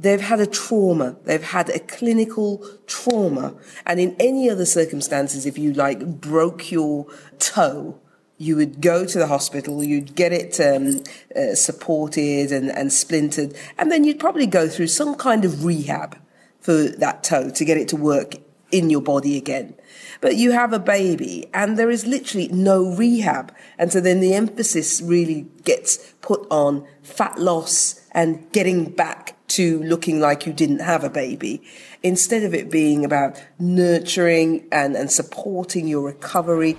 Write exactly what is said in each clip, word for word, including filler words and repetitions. They've had a trauma. They've had a clinical trauma. And in any other circumstances, if you like broke your toe, you would go to the hospital, you'd get it um, uh, supported and, and splintered, and then you'd probably go through some kind of rehab for that toe to get it to work in your body again. But you have a baby and there is literally no rehab. And so then the emphasis really gets put on fat loss and getting back to looking like you didn't have a baby, instead of it being about nurturing and, and supporting your recovery.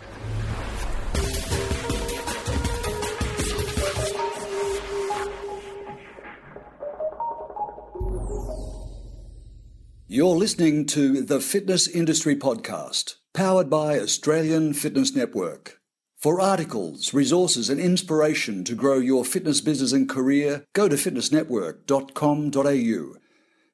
You're listening to The Fitness Industry Podcast, powered by Australian Fitness Network. For articles, resources and inspiration to grow your fitness business and career, go to fitness network dot com dot a u,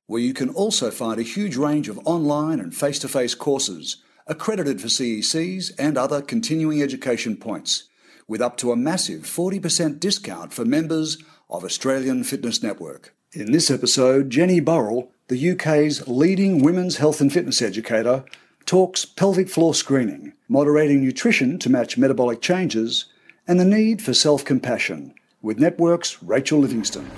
where you can also find a huge range of online and face-to-face courses accredited for C E Cs and other continuing education points, with up to a massive forty percent discount for members of Australian Fitness Network. In this episode, Jenny Burrell, the U K's leading women's health and fitness educator, talks pelvic floor screening, moderating nutrition to match metabolic changes, and the need for self-compassion, with Network's Rachel Livingstone.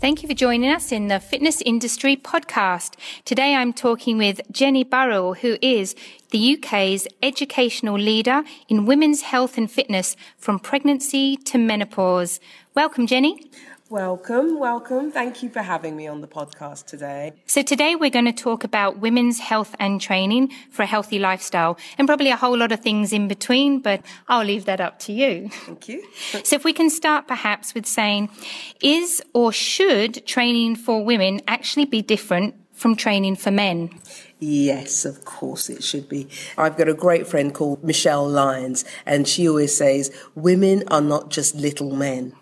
Thank you for joining us in the Fitness Industry Podcast. Today I'm talking with Jenny Burrell, who is the U K's educational leader in women's health and fitness from pregnancy to menopause. Welcome, Jenny. Welcome, welcome. Thank you for having me on the podcast today. So today we're going to talk about women's health and training for a healthy lifestyle, and probably a whole lot of things in between, but I'll leave that up to you. Thank you. So if we can start perhaps with saying, is or should training for women actually be different from training for men? Yes, of course it should be. I've got a great friend called Michelle Lyons, and she always says, women are not just little men.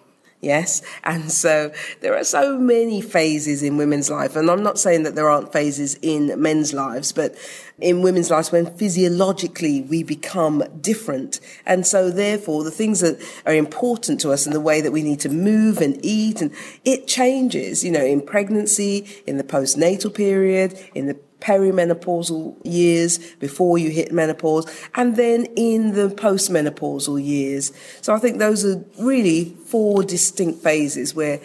Yes. And so there are so many phases in women's life. And I'm not saying that there aren't phases in men's lives, but in women's lives when physiologically we become different. And so therefore the things that are important to us and the way that we need to move and eat, and it changes, you know, in pregnancy, in the postnatal period, in the perimenopausal years before you hit menopause, and then in the postmenopausal years. So I think those are really four distinct phases where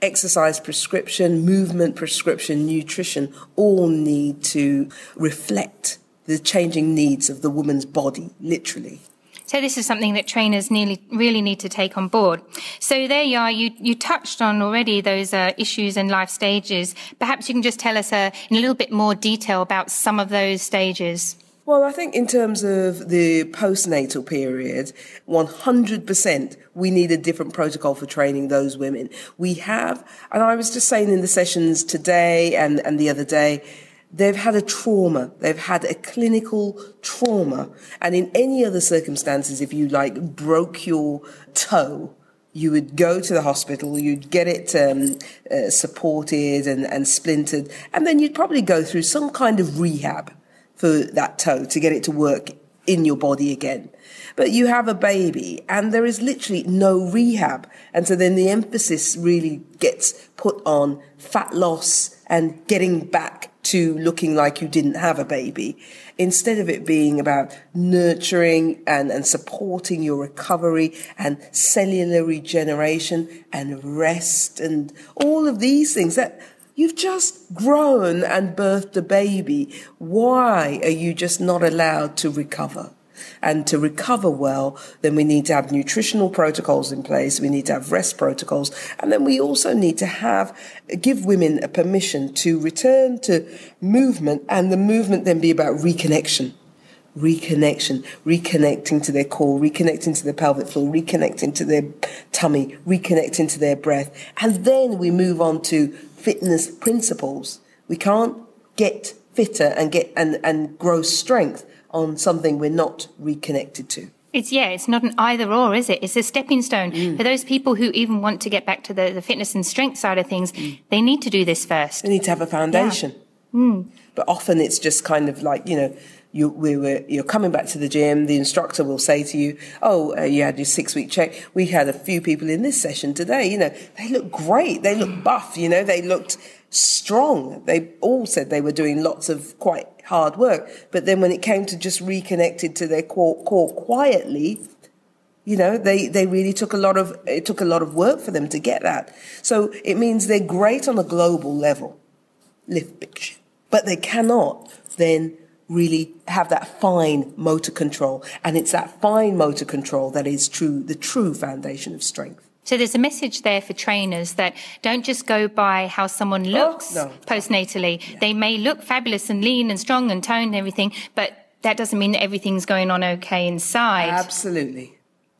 exercise prescription, movement prescription, nutrition all need to reflect the changing needs of the woman's body, literally. So this is something that trainers nearly, really need to take on board. So there you are. You, you touched on already those uh, issues and life stages. Perhaps you can just tell us uh, in a little bit more detail about some of those stages. Well, I think in terms of the postnatal period, one hundred percent we need a different protocol for training those women. We have, and I was just saying in the sessions today and, and the other day, they've had a trauma. They've had a clinical trauma. And in any other circumstances, if you like broke your toe, you would go to the hospital, you'd get it um, uh, supported and, and splintered, and then you'd probably go through some kind of rehab for that toe to get it to work in your body again. But you have a baby and there is literally no rehab. And so then the emphasis really gets put on fat loss and getting back to looking like you didn't have a baby, instead of it being about nurturing and, and supporting your recovery and cellular regeneration and rest and all of these things that you've just grown and birthed a baby. Why are you just not allowed to recover? And to recover well, then we need to have nutritional protocols in place. We need to have rest protocols. And then we also need to have, give women a permission to return to movement, and the movement then be about reconnection, reconnection, reconnecting to their core, reconnecting to their pelvic floor, reconnecting to their tummy, reconnecting to their breath. And then we move on to fitness principles. We can't get fitter and get, and, and grow strength on something we're not reconnected to. It's, yeah, it's not an either or, is it? It's a stepping stone. Mm. For those people who even want to get back to the, the fitness and strength side of things, mm. they need to do this first. They need to have a foundation. Yeah. Mm. But often it's just kind of like, you know, you, we were, you're coming back to the gym, the instructor will say to you, oh, uh, you had your six-week check. We had a few people in this session today. You know, they looked great. They looked buff. You know, they looked strong. They all said they were doing lots of quite hard work. But then when it came to just reconnected to their core, core quietly, you know, they, they really took a lot of, it took a lot of work for them to get that. So it means they're great on a global level. Lift, bitch. But they cannot then really have that fine motor control. And it's that fine motor control that is true, the true foundation of strength. So there's a message there for trainers that don't just go by how someone looks oh, no. postnatally. Yeah. They may look fabulous and lean and strong and toned and everything, but that doesn't mean that everything's going on okay inside. Absolutely.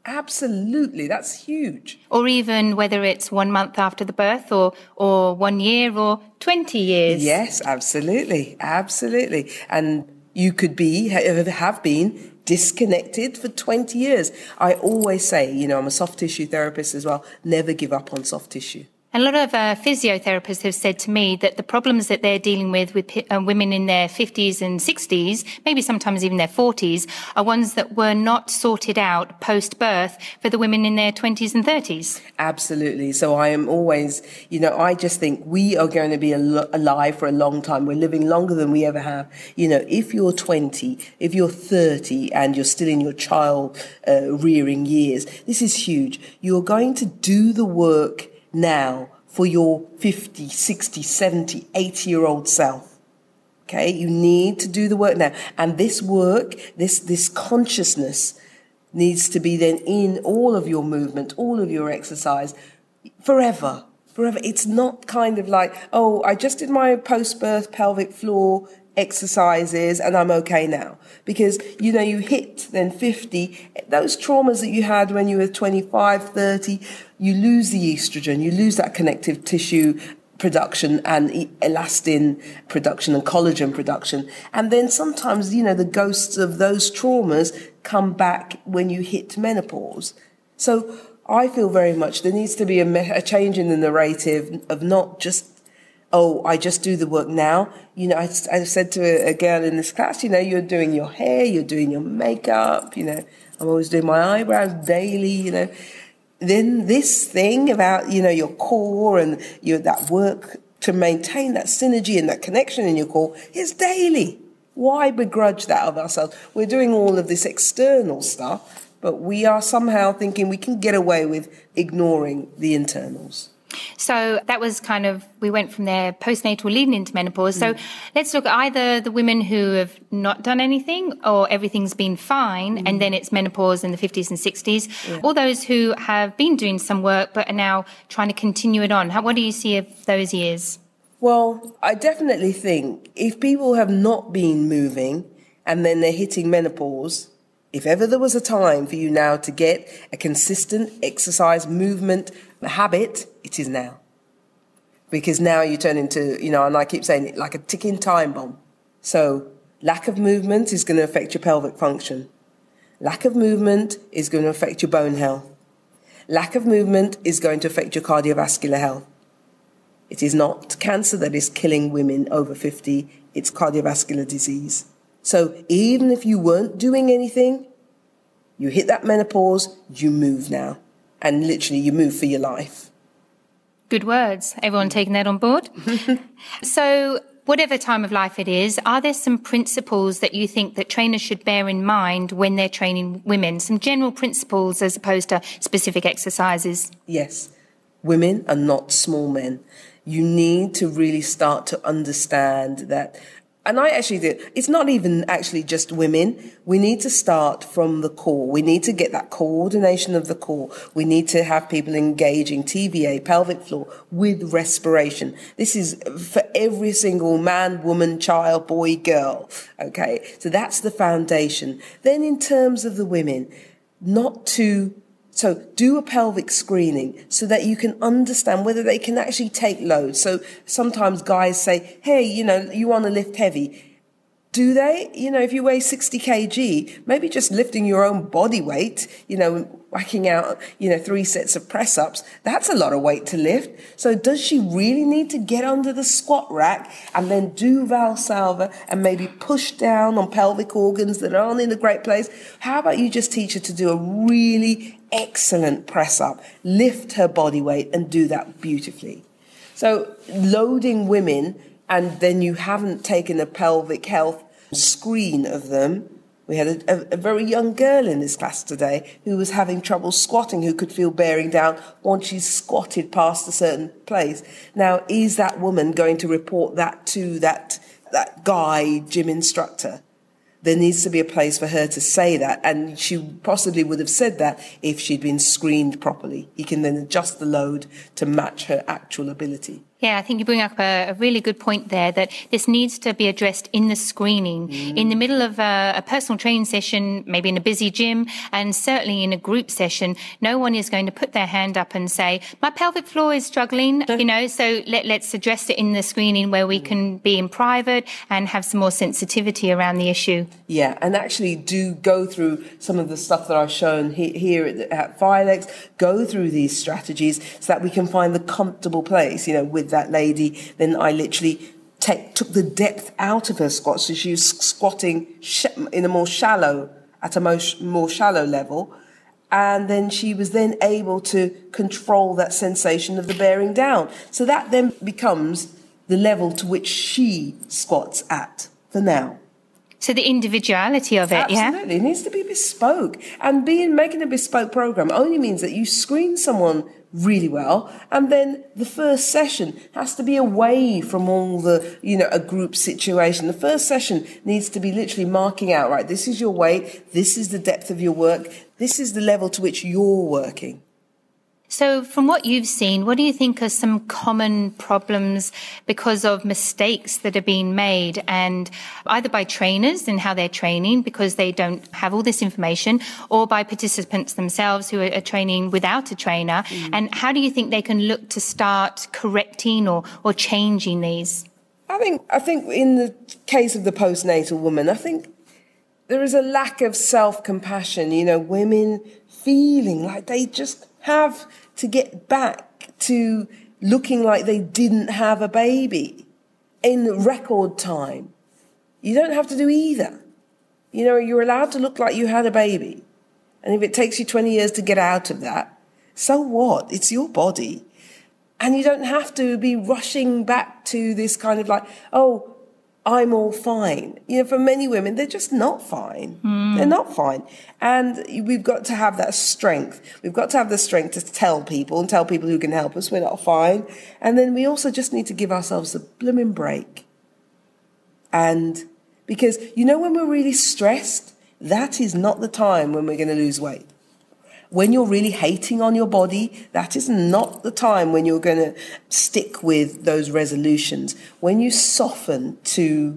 Absolutely, that's huge. Or even whether it's one month after the birth or or one year or twenty years. Yes, absolutely, absolutely. And you could be, have been disconnected for twenty years. I always say, you know, I'm a soft tissue therapist as well, never give up on soft tissue. A lot of uh, physiotherapists have said to me that the problems that they're dealing with with uh, women in their fifties and sixties, maybe sometimes even their forties, are ones that were not sorted out post-birth for the women in their twenties and thirties. Absolutely. So I am always, you know, I just think we are going to be al- alive for a long time. We're living longer than we ever have. You know, if you're twenty, if you're thirty and you're still in your child uh, rearing years, this is huge. You're going to do the work now for your fifty, sixty, seventy, eighty year old self. Okay, you need to do the work now. And this work, this, this consciousness needs to be then in all of your movement, all of your exercise forever, forever. It's not kind of like, oh, I just did my post-birth pelvic floor exercises and I'm okay now. Because, you know, you hit then fifty, those traumas that you had when you were twenty-five, thirty, you lose the estrogen, you lose that connective tissue production and elastin production and collagen production. And then sometimes, you know, the ghosts of those traumas come back when you hit menopause. So I feel very much there needs to be a, me- a change in the narrative of not just, oh, I just do the work now. You know, I, I said to a, a girl in this class, you know, you're doing your hair, you're doing your makeup, you know, I'm always doing my eyebrows daily, you know. Then this thing about, you know, your core and your that work to maintain that synergy and that connection in your core is daily. Why begrudge that of ourselves? We're doing all of this external stuff, but we are somehow thinking we can get away with ignoring the internals. So that was kind of, we went from there postnatal leading into menopause. So mm. let's look at either the women who have not done anything or everything's been fine mm. and then it's menopause in the fifties and sixties, yeah. or those who have been doing some work but are now trying to continue it on. How, what do you see of those years? Well, I definitely think if people have not been moving and then they're hitting menopause, if ever there was a time for you now to get a consistent exercise, movement, habit, it is now. Because now you turn into, you know, and I keep saying it, like a ticking time bomb. So lack of movement is going to affect your pelvic function. Lack of movement is going to affect your bone health. Lack of movement is going to affect your cardiovascular health. It is not cancer that is killing women over fifty, it's cardiovascular disease. So even if you weren't doing anything, you hit that menopause, you move now. And literally you move for your life. Good words. Everyone taking that on board? So whatever time of life it is, are there some principles that you think that trainers should bear in mind when they're training women? Some general principles as opposed to specific exercises? Yes. Women are not small men. You need to really start to understand that. And I actually do. It's not even actually just women. We need to start from the core. We need to get that coordination of the core. We need to have people engaging T V A, pelvic floor, with respiration. This is for every single man, woman, child, boy, girl. Okay. So that's the foundation. Then in terms of the women, not to, so do a pelvic screening so that you can understand whether they can actually take loads. So sometimes guys say, hey, you know, you want to lift heavy. Do they? You know, if you weigh sixty kilograms, maybe just lifting your own body weight, you know, whacking out, you know, three sets of press-ups, that's a lot of weight to lift. So does she really need to get under the squat rack and then do Valsalva and maybe push down on pelvic organs that aren't in a great place? How about you just teach her to do a really excellent press-up, lift her body weight and do that beautifully? So loading women, and then you haven't taken a pelvic health screen of them. We had a, a very young girl in this class today who was having trouble squatting, who could feel bearing down once she's squatted past a certain place. Now, is that woman going to report that to that that guy gym instructor? There needs to be a place for her to say that, and she possibly would have said that if she'd been screened properly. You can then adjust the load to match her actual ability. Yeah, I think you bring up a, a really good point there, that this needs to be addressed in the screening, mm. in the middle of a, a personal training session, maybe in a busy gym, and certainly in a group session. No one is going to put their hand up and say, my pelvic floor is struggling, you know, so let, let's address it in the screening where we mm. can be in private and have some more sensitivity around the issue. Yeah, and actually do go through some of the stuff that I've shown he- here at, at Phylex, go through these strategies so that we can find the comfortable place, you know, with that lady. Then I literally take, took the depth out of her squat, so she was squatting sh- in a more shallow at a more, more shallow level, and then she was then able to control that sensation of the bearing down, so that then becomes the level to which she squats at for now. So the individuality of it, absolutely. Yeah? Absolutely. It needs to be bespoke. And being making a bespoke program only means that you screen someone really well, and then the first session has to be away from all the, you know, a group situation. The first session needs to be literally marking out, right, this is your weight, this is the depth of your work, this is the level to which you're working. So from what you've seen, what do you think are some common problems because of mistakes that are being made, and either by trainers in how they're training because they don't have all this information, or by participants themselves who are training without a trainer? Mm. And how do you think they can look to start correcting or, or changing these? I think, I think in the case of the postnatal woman, I think there is a lack of self-compassion, you know, women feeling like they just have to get back to looking like they didn't have a baby in record time. You don't have to do either. You know, you're allowed to look like you had a baby. And if it takes you twenty years to get out of that, so what? It's your body. And you don't have to be rushing back to this kind of like, oh, I'm all fine. You know, for many women, they're just not fine. Mm. They're not fine. And we've got to have that strength. We've got to have the strength to tell people and tell people who can help us we're not fine. And then we also just need to give ourselves a blooming break. And because, you know, when we're really stressed, that is not the time when we're going to lose weight. When you're really hating on your body, that is not the time when you're going to stick with those resolutions. When you soften to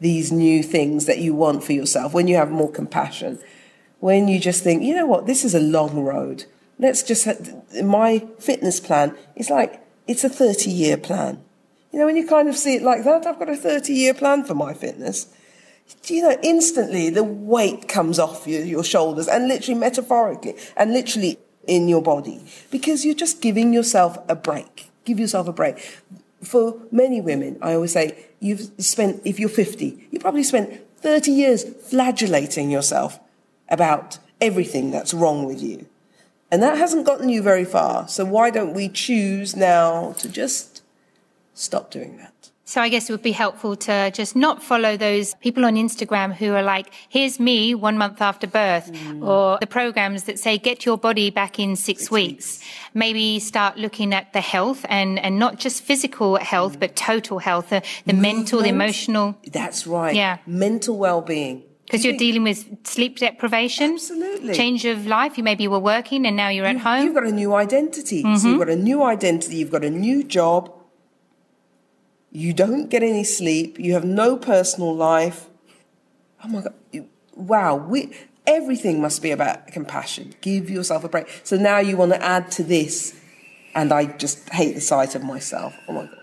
these new things that you want for yourself, when you have more compassion, when you just think, you know what, this is a long road. Let's just, my fitness plan is like, it's a thirty-year plan. You know, when you kind of see it like that, I've got a thirty-year plan for my fitness. You know, instantly the weight comes off your, your shoulders, and literally metaphorically and literally in your body, because you're just giving yourself a break. Give yourself a break. For many women, I always say, you've spent, if you're fifty, you probably spent thirty years flagellating yourself about everything that's wrong with you. And that hasn't gotten you very far. So why don't we choose now to just stop doing that? So I guess it would be helpful to just not follow those people on Instagram who are like, here's me one month after birth, mm. or the programs that say, get your body back in six, six weeks. weeks. Maybe start looking at the health and, and not just physical health, mm. but total health, the, the mental, the emotional. That's right. Yeah. Mental well-being. Because you're dealing with sleep deprivation, absolutely. Change of life. You maybe were working and now you're at you, home. You've got a new identity. Mm-hmm. So you've got a new identity. You've got a new job. You don't get any sleep. You have no personal life. Oh, my God. Wow. We, everything must be about compassion. Give yourself a break. So now you want to add to this, and I just hate the sight of myself. Oh, my God.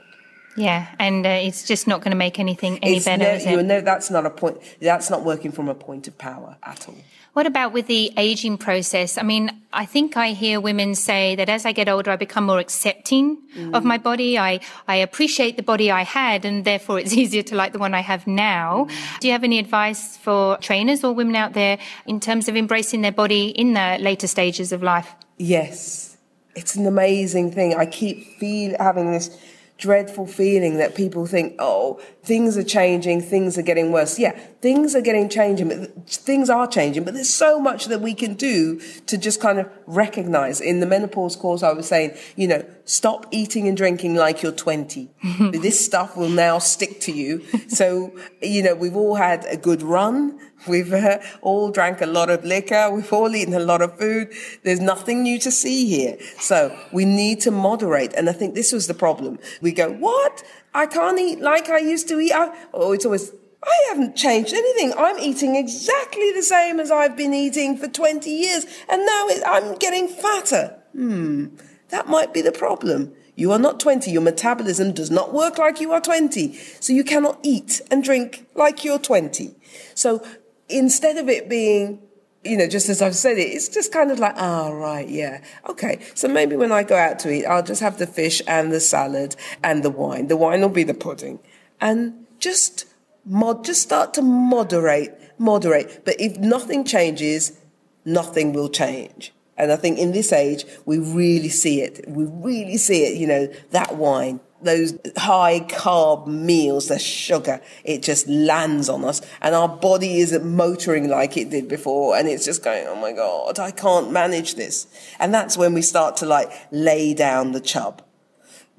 Yeah, and uh, it's just not going to make anything any it's better, no, is it? No, that's not a point. That's not working from a point of power at all. What about with the aging process? I mean, I think I hear women say that as I get older, I become more accepting mm. of my body. I, I appreciate the body I had, and therefore it's easier to like the one I have now. Mm. Do you have any advice for trainers or women out there in terms of embracing their body in the later stages of life? Yes, it's an amazing thing. I keep feel having this dreadful feeling that people think, oh, things are changing, things are getting worse. Yeah, things are getting changing, but things are changing, but there's so much that we can do to just kind of recognize. In the menopause course, I was saying, you know, stop eating and drinking like you're twenty. This stuff will now stick to you. So, you know, we've all had a good run. We've uh, all drank a lot of liquor. We've all eaten a lot of food. There's nothing new to see here. So we need to moderate. And I think this was the problem. We go, what? I can't eat like I used to eat. I, oh, it's always, I haven't changed anything. I'm eating exactly the same as I've been eating for twenty years. And now it, I'm getting fatter. Hmm, that might be the problem. You are not twenty. Your metabolism does not work like you are twenty. So you cannot eat and drink like you're twenty. So instead of it being, you know, just as I've said it, it's just kind of like, ah, oh, right, yeah, okay. So maybe when I go out to eat, I'll just have the fish and the salad and the wine. The wine will be the pudding. And just mod, just start to moderate, moderate. But if nothing changes, nothing will change. And I think in this age, we really see it. We really see it, you know, that wine, those high-carb meals, the sugar, it just lands on us. And our body isn't motoring like it did before. And it's just going, oh, my God, I can't manage this. And that's when we start to, like, lay down the chub.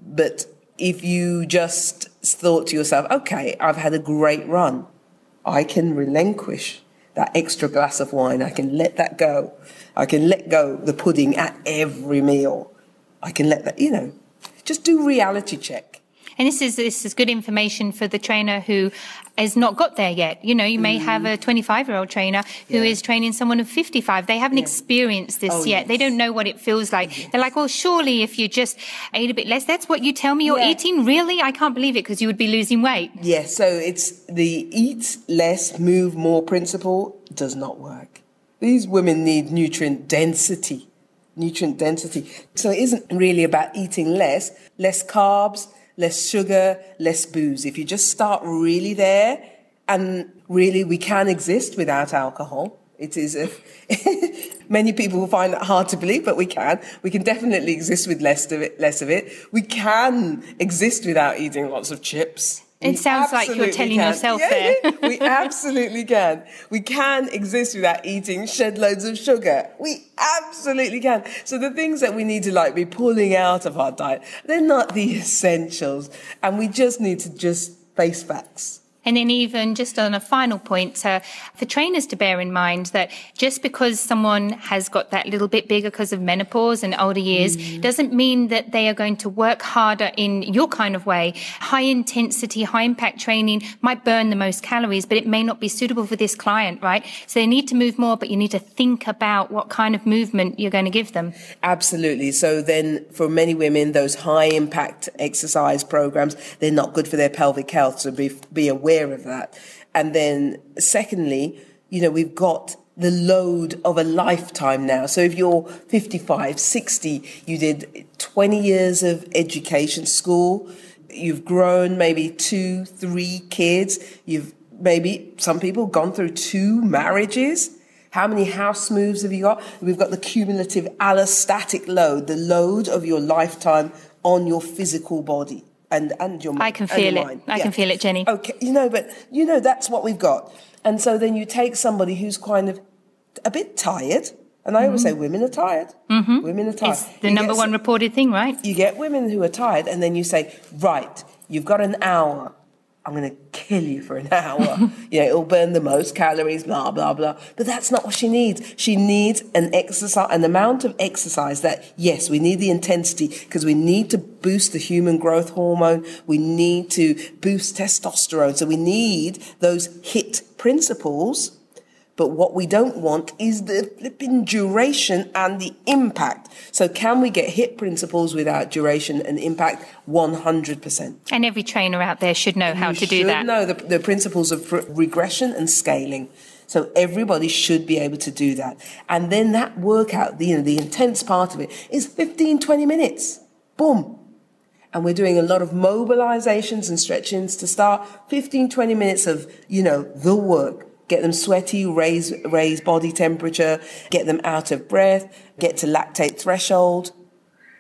But if you just thought to yourself, okay, I've had a great run, I can relinquish that extra glass of wine. I can let that go. I can let go the pudding at every meal. I can let that, you know, just do reality check. And this is this is good information for the trainer who has not got there yet. You know, you may mm. have a twenty-five-year-old trainer who yeah. is training someone of fifty-five. They haven't yeah. experienced this oh, yet. Yes. They don't know what it feels like. Yes. They're like, well, surely if you just ate a bit less, that's what you tell me you're yeah. eating? Really? I can't believe it, because you would be losing weight. Yes, yeah, so it's the eat less, move more principle does not work. These women need nutrient density. Nutrient density. So it isn't really about eating less, less carbs, less sugar, less booze. If you just start really there, and really we can exist without alcohol. It is, a, many people will find it hard to believe, but we can. We can definitely exist with less of it. Less of it. We can exist without eating lots of chips. It we sounds like you're telling can. yourself yeah, there. Yeah, we absolutely can. We can exist without eating shed loads of sugar. We absolutely can. So the things that we need to like be pulling out of our diet, they're not the essentials. And we just need to just face facts. And then even just on a final point, uh, for trainers to bear in mind that just because someone has got that little bit bigger because of menopause and older years mm. doesn't mean that they are going to work harder in your kind of way. High intensity, high impact training might burn the most calories, but it may not be suitable for this client, right? So they need to move more, but you need to think about what kind of movement you're going to give them. Absolutely. So then for many women, those high impact exercise programs, they're not good for their pelvic health. So be, be aware of that. And then secondly, you know, we've got the load of a lifetime now. So if you're fifty-five, sixty, you did twenty years of education, school, you've grown maybe two, three kids, you've maybe some people gone through two marriages. How many house moves have you got? We've got the cumulative allostatic load, the load of your lifetime on your physical body. And, and your I can feel it. I yeah. can feel it, Jenny. Okay, you know, but, you know, that's what we've got. And so then you take somebody who's kind of a bit tired. And I mm-hmm. always say women are tired. Mm-hmm. Women are tired. It's the you number get, one reported thing, right? You get women who are tired, and then you say, right, you've got an hour. I'm going to kill you for an hour. You know, it'll burn the most calories, blah, blah, blah. But that's not what she needs. She needs an exercise, an amount of exercise that, yes, we need the intensity because we need to boost the human growth hormone. We need to boost testosterone. So we need those HIIT principles, But what we don't want is the flipping duration and the impact. So can we get HIIT principles without duration and impact? one hundred percent. And every trainer out there should know how to do that. You should know the, the principles of regression and scaling. So everybody should be able to do that. And then that workout, the, you know, the intense part of it is fifteen, twenty minutes. Boom. And we're doing a lot of mobilizations and stretchings to start. fifteen, twenty minutes of, you know, the work. Get them sweaty, raise raise body temperature, get them out of breath, get to lactate threshold.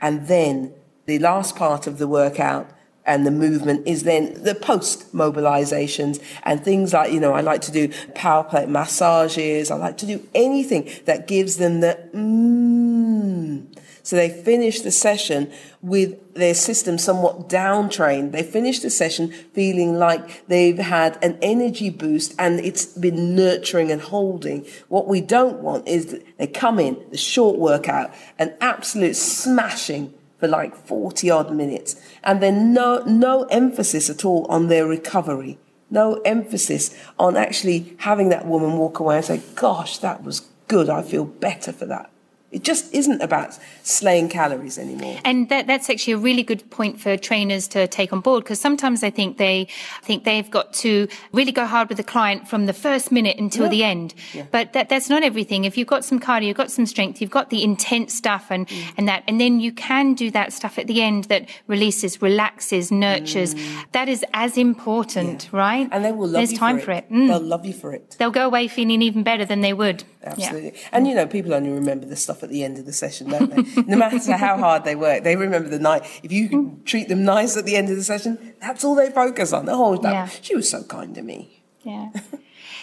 And then the last part of the workout and the movement is then the post mobilizations and things like, you know, I like to do power plate massages. I like to do anything that gives them the mmm. So they finish the session with their system somewhat downtrained. They finish the session feeling like they've had an energy boost and it's been nurturing and holding. What we don't want is that they come in, the short workout, an absolute smashing for like forty odd minutes. And then no, no emphasis at all on their recovery. No emphasis on actually having that woman walk away and say, gosh, that was good. I feel better for that. It just isn't about slaying calories anymore. And that, that's actually a really good point for trainers to take on board, because sometimes I think they think they've got to really go hard with the client from the first minute until yeah. the end. Yeah. But that, that's not everything. If you've got some cardio, you've got some strength, you've got the intense stuff and, mm. and that, and then you can do that stuff at the end that releases, relaxes, nurtures. Mm. That is as important, yeah. right? And they will love There's you time for it. For it. Mm. They'll love you for it. They'll go away feeling even better than they would. Absolutely. Yeah. And, you know, people only remember the stuff at the end of the session, don't they? No matter how hard they work, they remember the night. If you treat them nice at the end of the session, that's all they focus on. Oh, that, yeah. she was so kind to me. Yeah.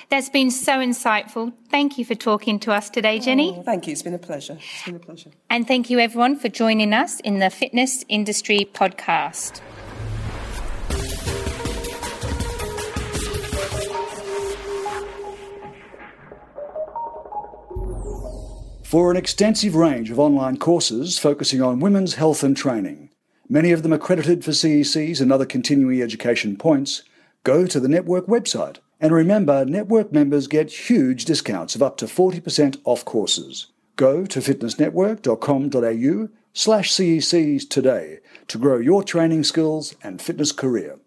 That's been so insightful. Thank you for talking to us today, Jenny. Oh, thank you. It's been a pleasure. It's been a pleasure. And thank you, everyone, for joining us in the Fitness Industry Podcast. For an extensive range of online courses focusing on women's health and training, many of them accredited for C E Cs and other continuing education points, go to the network website. And remember, network members get huge discounts of up to forty percent off courses. Go to fitness network dot com dot a u slash C E Cs today to grow your training skills and fitness career.